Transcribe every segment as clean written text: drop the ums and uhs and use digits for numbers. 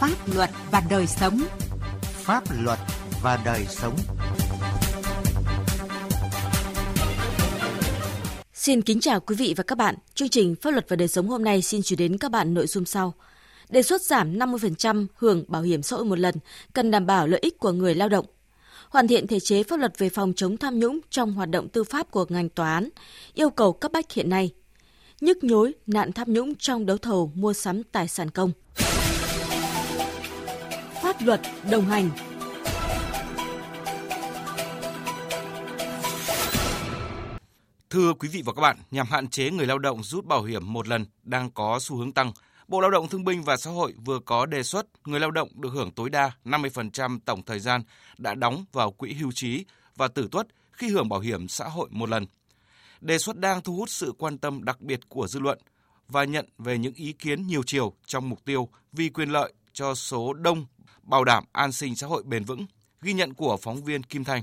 Pháp luật và đời sống. Pháp luật và đời sống. Xin kính chào quý vị và các bạn. Chương trình Pháp luật và đời sống hôm nay xin chuyển đến các bạn nội dung sau. Đề xuất giảm 50% hưởng bảo hiểm xã hội một lần cần đảm bảo lợi ích của người lao động. Hoàn thiện thể chế pháp luật về phòng chống tham nhũng trong hoạt động tư pháp của ngành tòa án, yêu cầu cấp bách hiện nay. Nhức nhối nạn tham nhũng trong đấu thầu mua sắm tài sản công. Pháp luật đồng hành. Thưa quý vị và các bạn, nhằm hạn chế người lao động rút bảo hiểm một lần đang có xu hướng tăng, Bộ Lao động Thương binh và Xã hội vừa có đề xuất người lao động được hưởng tối đa 50% tổng thời gian đã đóng vào quỹ hưu trí và tử tuất khi hưởng bảo hiểm xã hội một lần. Đề xuất đang thu hút sự quan tâm đặc biệt của dư luận và nhận về những ý kiến nhiều chiều trong mục tiêu vì quyền lợi cho số đông, bảo đảm an sinh xã hội bền vững. Ghi nhận của phóng viên Kim Thành.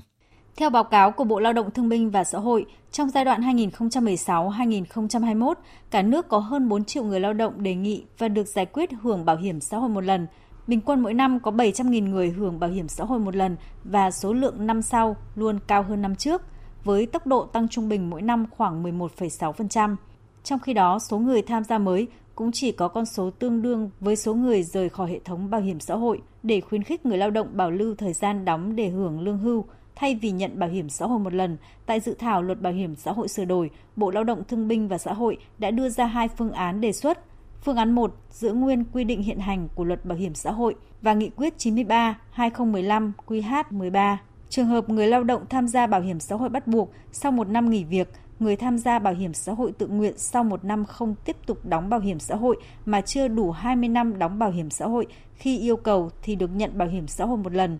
Theo báo cáo của Bộ Lao động Thương binh và Xã hội, trong giai đoạn 2016-2021, cả nước có hơn 4 triệu người lao động đề nghị và được giải quyết hưởng bảo hiểm xã hội một lần. Bình quân mỗi năm có 700.000 người hưởng bảo hiểm xã hội một lần và số lượng năm sau luôn cao hơn năm trước, với tốc độ tăng trung bình mỗi năm khoảng 11,6%. Trong khi đó, số người tham gia mới cũng chỉ có con số tương đương với số người rời khỏi hệ thống bảo hiểm xã hội. Để khuyến khích người lao động bảo lưu thời gian đóng để hưởng lương hưu, thay vì nhận bảo hiểm xã hội một lần, tại dự thảo Luật Bảo hiểm xã hội sửa đổi, Bộ Lao động Thương binh và Xã hội đã đưa ra hai phương án đề xuất. Phương án 1 giữ nguyên quy định hiện hành của Luật Bảo hiểm xã hội và Nghị quyết 93/2015/QH13. Trường hợp người lao động tham gia bảo hiểm xã hội bắt buộc sau một năm nghỉ việc, người tham gia bảo hiểm xã hội tự nguyện sau một năm không tiếp tục đóng bảo hiểm xã hội mà chưa đủ 20 năm đóng bảo hiểm xã hội, khi yêu cầu thì được nhận bảo hiểm xã hội một lần.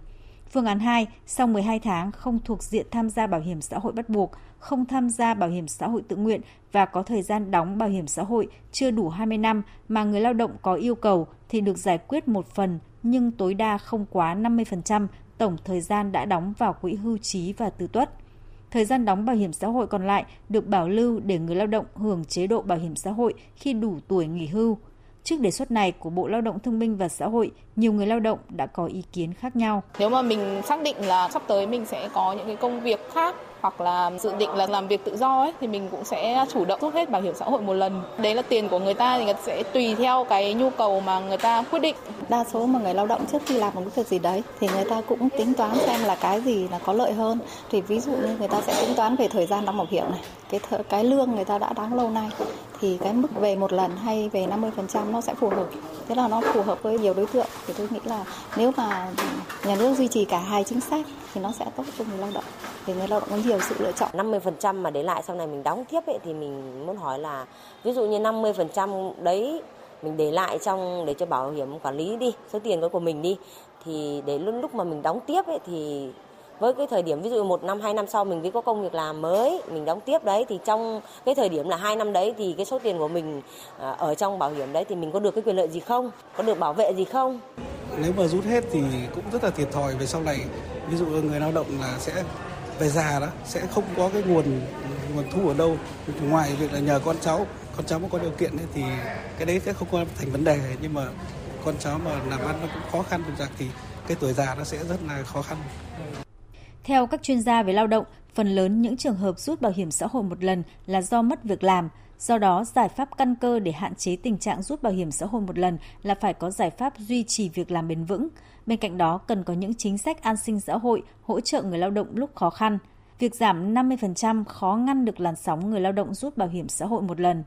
Phương án 2, sau 12 tháng không thuộc diện tham gia bảo hiểm xã hội bắt buộc, không tham gia bảo hiểm xã hội tự nguyện và có thời gian đóng bảo hiểm xã hội chưa đủ 20 năm mà người lao động có yêu cầu thì được giải quyết một phần nhưng tối đa không quá 50% tổng thời gian đã đóng vào quỹ hưu trí và tử tuất. Thời gian đóng bảo hiểm xã hội còn lại được bảo lưu để người lao động hưởng chế độ bảo hiểm xã hội khi đủ tuổi nghỉ hưu. Trước đề xuất này của Bộ Lao động Thương binh và Xã hội, nhiều người lao động đã có ý kiến khác nhau. Nếu mà mình xác định là sắp tới mình sẽ có những cái công việc khác hoặc là dự định là làm việc tự do ấy, thì mình cũng sẽ chủ động rút hết bảo hiểm xã hội một lần. Đấy là tiền của người ta thì người ta sẽ tùy theo cái nhu cầu mà người ta quyết định. Đa số mà người lao động trước khi làm một cái việc gì đấy thì người ta cũng tính toán xem là cái gì là có lợi hơn. Thì ví dụ như người ta sẽ tính toán về thời gian đóng bảo hiểm này, cái lương người ta đã đóng lâu nay thì cái mức về một lần hay về 50% nó sẽ phù hợp. Thế là nó phù hợp với nhiều đối tượng. Thì tôi nghĩ là nếu mà nhà nước duy trì cả hai chính sách thì nó sẽ tốt cho người lao động. Thì người lao động có nhiều sự lựa chọn. 50% mà để lại sau này mình đóng tiếp ấy, thì mình muốn hỏi là ví dụ như 50% đấy mình để lại trong để cho bảo hiểm quản lý đi, số tiền của mình đi, thì để lúc mà mình đóng tiếp ấy, thì với cái thời điểm ví dụ 1 năm 2 năm sau mình mới có công việc làm mới, mình đóng tiếp đấy, thì trong cái thời điểm là 2 năm đấy thì cái số tiền của mình ở trong bảo hiểm đấy thì mình có được cái quyền lợi gì không, có được bảo vệ gì không. Nếu mà rút hết thì cũng rất là thiệt thòi về sau này, ví dụ người lao động là sẽ về già đó sẽ không có cái nguồn thu ở đâu, ngoài việc là nhờ con cháu mà có điều kiện ấy, thì cái đấy sẽ không có thành vấn đề, nhưng mà con cháu mà làm ăn nó cũng khó khăn thì cái tuổi già nó sẽ rất là khó khăn. Theo các chuyên gia về lao động, phần lớn những trường hợp rút bảo hiểm xã hội một lần là do mất việc làm. Do đó, giải pháp căn cơ để hạn chế tình trạng rút bảo hiểm xã hội một lần là phải có giải pháp duy trì việc làm bền vững. Bên cạnh đó, cần có những chính sách an sinh xã hội hỗ trợ người lao động lúc khó khăn. Việc giảm 50% khó ngăn được làn sóng người lao động rút bảo hiểm xã hội một lần.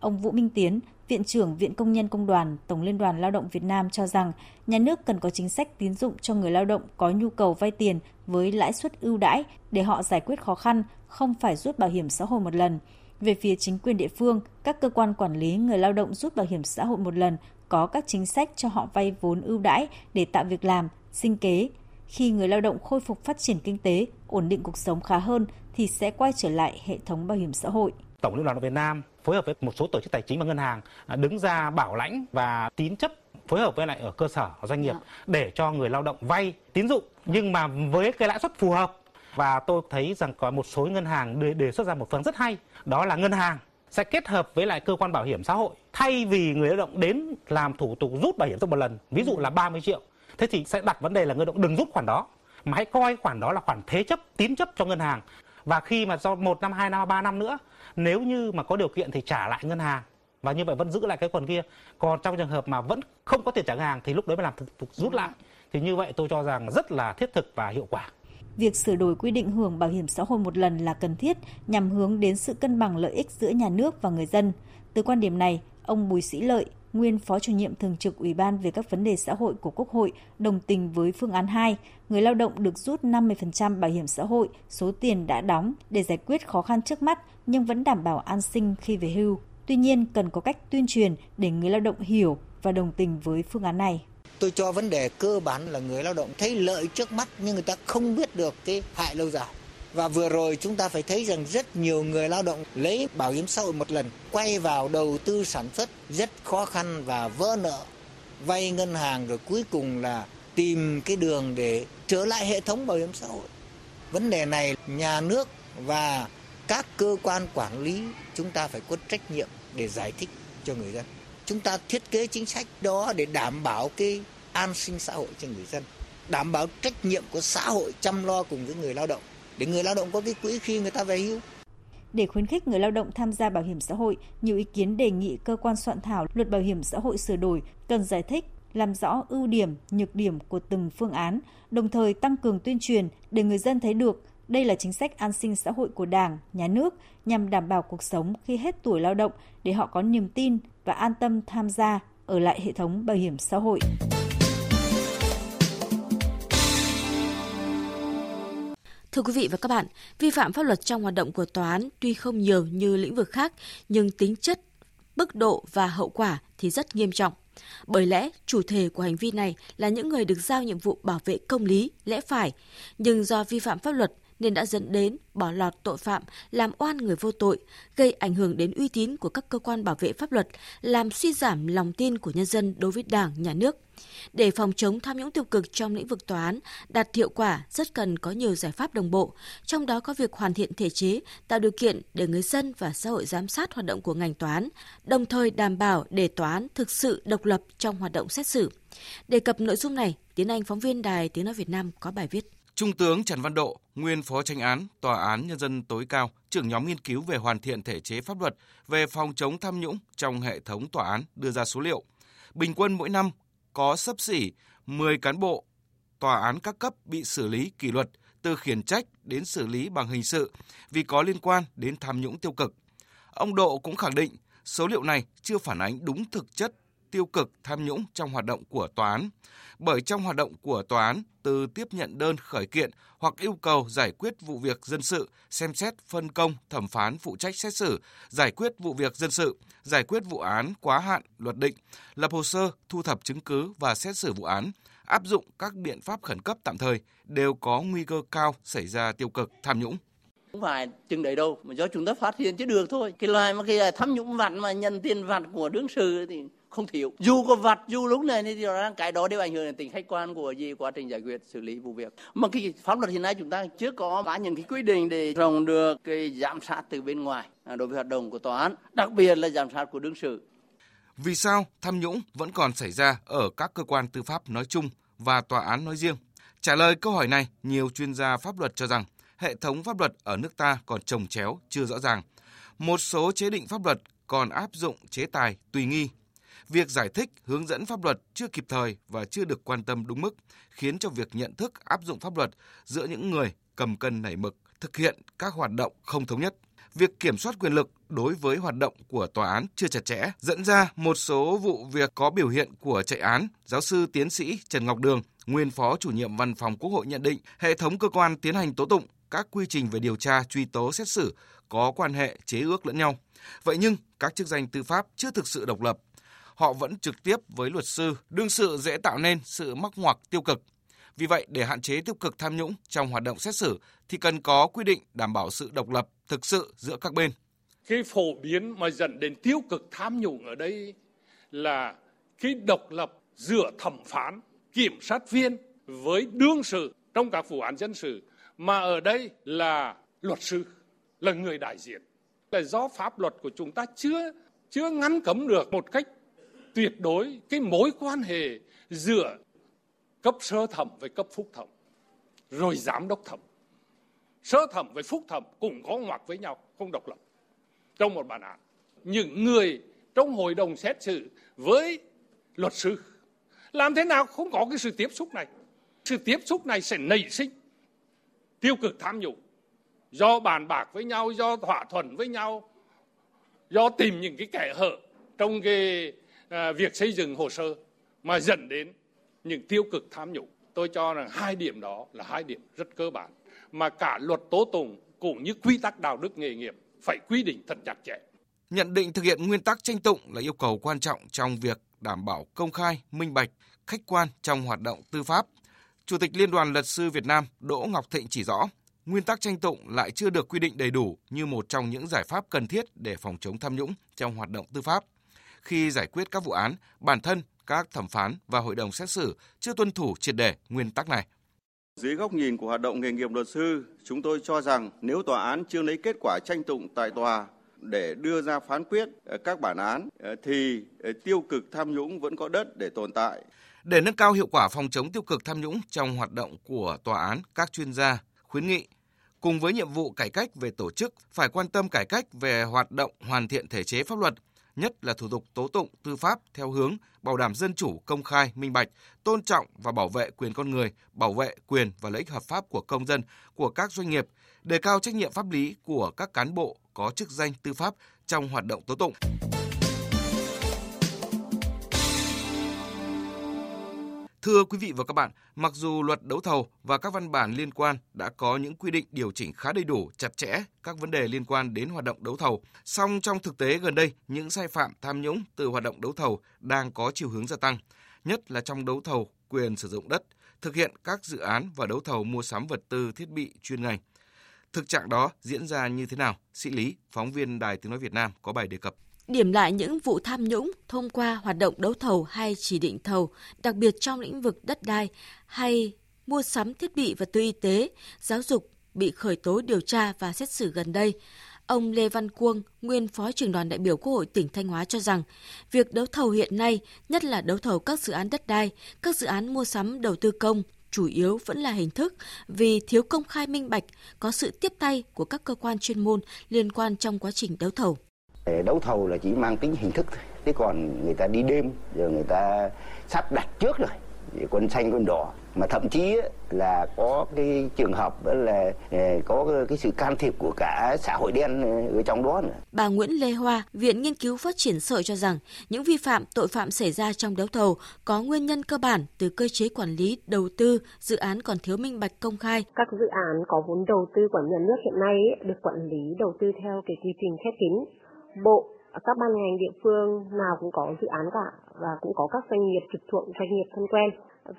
Ông Vũ Minh Tiến, Viện trưởng Viện Công nhân Công đoàn, Tổng Liên đoàn Lao động Việt Nam cho rằng nhà nước cần có chính sách tín dụng cho người lao động có nhu cầu vay tiền với lãi suất ưu đãi để họ giải quyết khó khăn, không phải rút bảo hiểm xã hội một lần. Về phía chính quyền địa phương, các cơ quan quản lý người lao động rút bảo hiểm xã hội một lần có các chính sách cho họ vay vốn ưu đãi để tạo việc làm, sinh kế. Khi người lao động khôi phục phát triển kinh tế, ổn định cuộc sống khá hơn thì sẽ quay trở lại hệ thống bảo hiểm xã hội. Tổng Liên đoàn Việt Nam phối hợp với một số tổ chức tài chính và ngân hàng đứng ra bảo lãnh và tín chấp, phối hợp với lại ở cơ sở doanh nghiệp để cho người lao động vay tín dụng nhưng mà với cái lãi suất phù hợp. Và tôi thấy rằng có một số ngân hàng đề xuất ra một phương rất hay, đó là ngân hàng sẽ kết hợp với lại cơ quan bảo hiểm xã hội, thay vì người lao động đến làm thủ tục rút bảo hiểm xã hội một lần, ví dụ là 30 triệu. Thế thì sẽ đặt vấn đề là người lao động đừng rút khoản đó, mà hãy coi khoản đó là khoản thế chấp, tín chấp cho ngân hàng. Và khi mà do 1 năm, 2 năm, 3 năm nữa, nếu như mà có điều kiện thì trả lại ngân hàng. Và như vậy vẫn giữ lại cái khoản kia. Còn trong trường hợp mà vẫn không có tiền trả ngân hàng thì lúc đấy mới làm thủ tục rút lại. Thì như vậy tôi cho rằng rất là thiết thực và hiệu quả. Việc sửa đổi quy định hưởng bảo hiểm xã hội một lần là cần thiết nhằm hướng đến sự cân bằng lợi ích giữa nhà nước và người dân. Từ quan điểm này, ông Bùi Sĩ Lợi, nguyên Phó Chủ nhiệm Thường trực Ủy ban về các vấn đề xã hội của Quốc hội, đồng tình với phương án 2, người lao động được rút 50% bảo hiểm xã hội, số tiền đã đóng để giải quyết khó khăn trước mắt nhưng vẫn đảm bảo an sinh khi về hưu. Tuy nhiên, cần có cách tuyên truyền để người lao động hiểu và đồng tình với phương án này. Tôi cho vấn đề cơ bản là người lao động thấy lợi trước mắt nhưng người ta không biết được cái hại lâu dài. Và vừa rồi chúng ta phải thấy rằng rất nhiều người lao động lấy bảo hiểm xã hội một lần, quay vào đầu tư sản xuất rất khó khăn và vỡ nợ, vay ngân hàng rồi cuối cùng là tìm cái đường để trở lại hệ thống bảo hiểm xã hội. Vấn đề này nhà nước và các cơ quan quản lý chúng ta phải có trách nhiệm để giải thích cho người dân. Chúng ta thiết kế chính sách đó để đảm bảo cái an sinh xã hội cho người dân, đảm bảo trách nhiệm của xã hội chăm lo cùng với người lao động, để người lao động có cái quỹ khi người ta về hưu. Để khuyến khích người lao động tham gia bảo hiểm xã hội, nhiều ý kiến đề nghị cơ quan soạn thảo luật bảo hiểm xã hội sửa đổi cần giải thích, làm rõ ưu điểm, nhược điểm của từng phương án, đồng thời tăng cường tuyên truyền để người dân thấy được đây là chính sách an sinh xã hội của Đảng, Nhà nước nhằm đảm bảo cuộc sống khi hết tuổi lao động để họ có niềm tin và an tâm tham gia ở lại hệ thống bảo hiểm xã hội. Thưa quý vị và các bạn, vi phạm pháp luật trong hoạt động của tòa án tuy không nhiều như lĩnh vực khác, nhưng tính chất, mức độ và hậu quả thì rất nghiêm trọng. Bởi lẽ, chủ thể của hành vi này là những người được giao nhiệm vụ bảo vệ công lý, lẽ phải, nhưng do vi phạm pháp luật nên đã dẫn đến bỏ lọt tội phạm, làm oan người vô tội, gây ảnh hưởng đến uy tín của các cơ quan bảo vệ pháp luật, làm suy giảm lòng tin của nhân dân đối với Đảng, Nhà nước. Để phòng chống tham nhũng tiêu cực trong lĩnh vực tòa án đạt hiệu quả rất cần có nhiều giải pháp đồng bộ, trong đó có việc hoàn thiện thể chế, tạo điều kiện để người dân và xã hội giám sát hoạt động của ngành tòa án, đồng thời đảm bảo để tòa án thực sự độc lập trong hoạt động xét xử. Đề cập nội dung này, Tiến Anh, phóng viên Đài Tiếng Nói Việt Nam có bài viết. Trung tướng Trần Văn Độ, nguyên Phó Chánh án Tòa án Nhân dân tối cao, trưởng nhóm nghiên cứu về hoàn thiện thể chế pháp luật về phòng chống tham nhũng trong hệ thống tòa án đưa ra số liệu. Bình quân mỗi năm có xấp xỉ 10 cán bộ tòa án các cấp bị xử lý kỷ luật từ khiển trách đến xử lý bằng hình sự vì có liên quan đến tham nhũng tiêu cực. Ông Độ cũng khẳng định số liệu này chưa phản ánh đúng thực chất tiêu cực tham nhũng trong hoạt động của tòa án. Bởi trong hoạt động của tòa án, từ tiếp nhận đơn khởi kiện hoặc yêu cầu giải quyết vụ việc dân sự, xem xét phân công thẩm phán phụ trách xét xử, giải quyết vụ việc dân sự, giải quyết vụ án quá hạn luật định, lập hồ sơ, thu thập chứng cứ và xét xử vụ án, áp dụng các biện pháp khẩn cấp tạm thời đều có nguy cơ cao xảy ra tiêu cực tham nhũng. Không phải chừng đấy đâu, mà do chúng ta phát hiện chứ được thôi. Cái loài mà cái tham nhũng vặt mà nhận tiền vặt của đương sự thì không thiểu. Dù có vặt, dù lúc này thì cái đó đều ảnh hưởng đến tính khách quan của quá trình giải quyết xử lý vụ việc. Mà cái pháp luật hiện nay chúng ta chưa có những cái quy định để rộng được cái giám sát từ bên ngoài đối với hoạt động của tòa án, đặc biệt là giám sát của đương sự. Vì sao tham nhũng vẫn còn xảy ra ở các cơ quan tư pháp nói chung và tòa án nói riêng? Trả lời câu hỏi này, nhiều chuyên gia pháp luật cho rằng hệ thống pháp luật ở nước ta còn chồng chéo, chưa rõ ràng. Một số chế định pháp luật còn áp dụng chế tài tùy nghi. Việc giải thích, hướng dẫn pháp luật chưa kịp thời và chưa được quan tâm đúng mức, khiến cho việc nhận thức áp dụng pháp luật giữa những người cầm cân nảy mực, thực hiện các hoạt động không thống nhất. Việc kiểm soát quyền lực đối với hoạt động của tòa án chưa chặt chẽ, dẫn ra một số vụ việc có biểu hiện của chạy án. Giáo sư tiến sĩ Trần Ngọc Đường, nguyên Phó Chủ nhiệm Văn phòng Quốc hội nhận định, hệ thống cơ quan tiến hành tố tụng, các quy trình về điều tra, truy tố, xét xử có quan hệ chế ước lẫn nhau. Vậy nhưng, các chức danh tư pháp chưa thực sự độc lập. Họ vẫn trực tiếp với luật sư, đương sự dễ tạo nên sự mắc ngoặc tiêu cực. Vì vậy, để hạn chế tiêu cực tham nhũng trong hoạt động xét xử thì cần có quy định đảm bảo sự độc lập thực sự giữa các bên. Cái phổ biến mà dẫn đến tiêu cực tham nhũng ở đây là cái độc lập giữa thẩm phán, kiểm sát viên với đương sự trong các vụ án dân sự. Mà ở đây là luật sư, là người đại diện. Là do pháp luật của chúng ta chưa ngăn cấm được một cách tuyệt đối cái mối quan hệ giữa cấp sơ thẩm với cấp phúc thẩm, rồi giám đốc thẩm. Sơ thẩm với phúc thẩm cũng có ngoặc với nhau, không độc lập trong một bản án. Những người trong hội đồng xét xử với luật sư làm thế nào không có cái sự tiếp xúc này? Sự tiếp xúc này sẽ nảy sinh tiêu cực tham nhũng do bàn bạc với nhau, do thỏa thuận với nhau, do tìm những cái kẽ hở trong cái việc xây dựng hồ sơ mà dẫn đến những tiêu cực tham nhũng. Tôi cho rằng hai điểm đó là hai điểm rất cơ bản mà cả luật tố tụng cũng như quy tắc đạo đức nghề nghiệp phải quy định thật chặt chẽ. Nhận định thực hiện nguyên tắc tranh tụng là yêu cầu quan trọng trong việc đảm bảo công khai, minh bạch, khách quan trong hoạt động tư pháp. Chủ tịch Liên đoàn Luật sư Việt Nam Đỗ Ngọc Thịnh chỉ rõ, nguyên tắc tranh tụng lại chưa được quy định đầy đủ như một trong những giải pháp cần thiết để phòng chống tham nhũng trong hoạt động tư pháp. Khi giải quyết các vụ án, bản thân các thẩm phán và hội đồng xét xử chưa tuân thủ triệt để nguyên tắc này. Dưới góc nhìn của hoạt động nghề nghiệp luật sư, chúng tôi cho rằng nếu tòa án chưa lấy kết quả tranh tụng tại tòa để đưa ra phán quyết các bản án thì tiêu cực tham nhũng vẫn có đất để tồn tại. Để nâng cao hiệu quả phòng chống tiêu cực tham nhũng trong hoạt động của tòa án, các chuyên gia khuyến nghị cùng với nhiệm vụ cải cách về tổ chức phải quan tâm cải cách về hoạt động, hoàn thiện thể chế pháp luật, nhất là thủ tục tố tụng tư pháp theo hướng bảo đảm dân chủ, công khai, minh bạch, tôn trọng và bảo vệ quyền con người, bảo vệ quyền và lợi ích hợp pháp của công dân, của các doanh nghiệp, đề cao trách nhiệm pháp lý của các cán bộ có chức danh tư pháp trong hoạt động tố tụng. Thưa quý vị và các bạn, mặc dù luật đấu thầu và các văn bản liên quan đã có những quy định điều chỉnh khá đầy đủ, chặt chẽ các vấn đề liên quan đến hoạt động đấu thầu, song trong thực tế gần đây, những sai phạm tham nhũng từ hoạt động đấu thầu đang có chiều hướng gia tăng, nhất là trong đấu thầu quyền sử dụng đất, thực hiện các dự án và đấu thầu mua sắm vật tư thiết bị chuyên ngành. Thực trạng đó diễn ra như thế nào? Sĩ Lý, phóng viên Đài Tiếng Nói Việt Nam có bài đề cập. Điểm lại những vụ tham nhũng thông qua hoạt động đấu thầu hay chỉ định thầu, đặc biệt trong lĩnh vực đất đai hay mua sắm thiết bị vật tư y tế, giáo dục bị khởi tố điều tra và xét xử gần đây. Ông Lê Văn Cuông, nguyên Phó trưởng đoàn đại biểu Quốc hội tỉnh Thanh Hóa cho rằng, việc đấu thầu hiện nay, nhất là đấu thầu các dự án đất đai, các dự án mua sắm đầu tư công, chủ yếu vẫn là hình thức vì thiếu công khai minh bạch, có sự tiếp tay của các cơ quan chuyên môn liên quan trong quá trình đấu thầu. Đấu thầu là chỉ mang tính hình thức thôi, thế còn người ta đi đêm, rồi người ta sắp đặt trước rồi, quân xanh quân đỏ, mà thậm chí là có cái trường hợp là có cái sự can thiệp của cả xã hội đen ở trong đó nữa. Bà Nguyễn Lê Hoa, Viện Nghiên cứu Phát triển Sở cho rằng những vi phạm tội phạm xảy ra trong đấu thầu có nguyên nhân cơ bản từ cơ chế quản lý đầu tư dự án còn thiếu minh bạch công khai. Các dự án có vốn đầu tư của nhà nước hiện nay được quản lý đầu tư theo cái quy trình khép kín. Bộ, các ban ngành địa phương nào cũng có dự án cả và cũng có các doanh nghiệp trực thuộc, doanh nghiệp thân quen.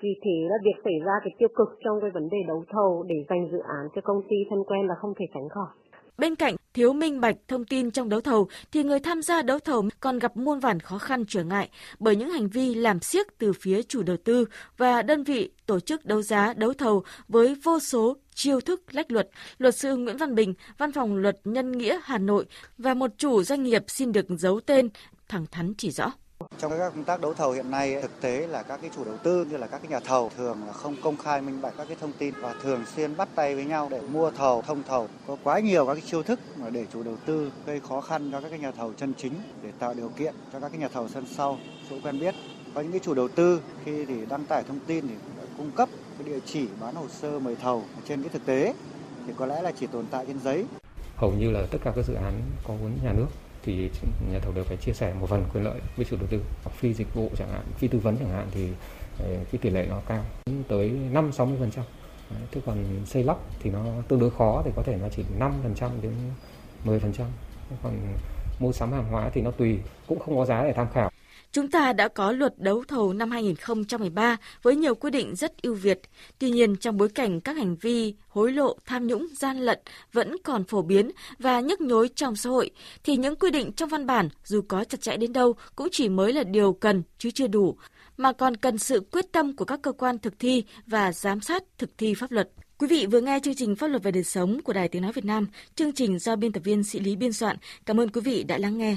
Vì thế là việc xảy ra cái tiêu cực trong cái vấn đề đấu thầu để giành dự án cho công ty thân quen là không thể tránh khỏi. Bên cạnh thiếu minh bạch thông tin trong đấu thầu thì người tham gia đấu thầu còn gặp muôn vàn khó khăn trở ngại bởi những hành vi làm xiếc từ phía chủ đầu tư và đơn vị tổ chức đấu giá đấu thầu với vô số chiêu thức lách luật. Luật sư Nguyễn Văn Bình, Văn phòng Luật Nhân Nghĩa Hà Nội và một chủ doanh nghiệp xin được giấu tên thẳng thắn chỉ rõ. Trong các công tác đấu thầu hiện nay, thực tế là các cái chủ đầu tư như là các cái nhà thầu thường là không công khai minh bạch các cái thông tin và thường xuyên bắt tay với nhau để mua thầu, thông thầu. Có quá nhiều các cái chiêu thức mà để chủ đầu tư gây khó khăn cho các cái nhà thầu chân chính để tạo điều kiện cho các cái nhà thầu sân sau chỗ quen biết. Có những cái chủ đầu tư khi thì đăng tải thông tin thì cung cấp cái địa chỉ bán hồ sơ mời thầu trên cái thực tế thì có lẽ là chỉ tồn tại trên giấy. Hầu như là tất cả các dự án có vốn nhà nước thì nhà thầu đều phải chia sẻ một phần quyền lợi với chủ đầu tư. Phí dịch vụ chẳng hạn, phí tư vấn chẳng hạn thì cái tỷ lệ nó cao tới 5-60%. Thế còn xây lắp thì nó tương đối khó thì có thể nó chỉ 5% đến 10%. Còn mua sắm hàng hóa thì nó tùy, cũng không có giá để tham khảo. Chúng ta đã có luật đấu thầu năm 2013 với nhiều quy định rất ưu việt. Tuy nhiên, trong bối cảnh các hành vi hối lộ, tham nhũng, gian lận vẫn còn phổ biến và nhức nhối trong xã hội, thì những quy định trong văn bản dù có chặt chẽ đến đâu cũng chỉ mới là điều cần chứ chưa đủ, mà còn cần sự quyết tâm của các cơ quan thực thi và giám sát thực thi pháp luật. Quý vị vừa nghe chương trình Pháp luật và đời sống của Đài Tiếng Nói Việt Nam, chương trình do biên tập viên Sĩ Lý biên soạn. Cảm ơn quý vị đã lắng nghe.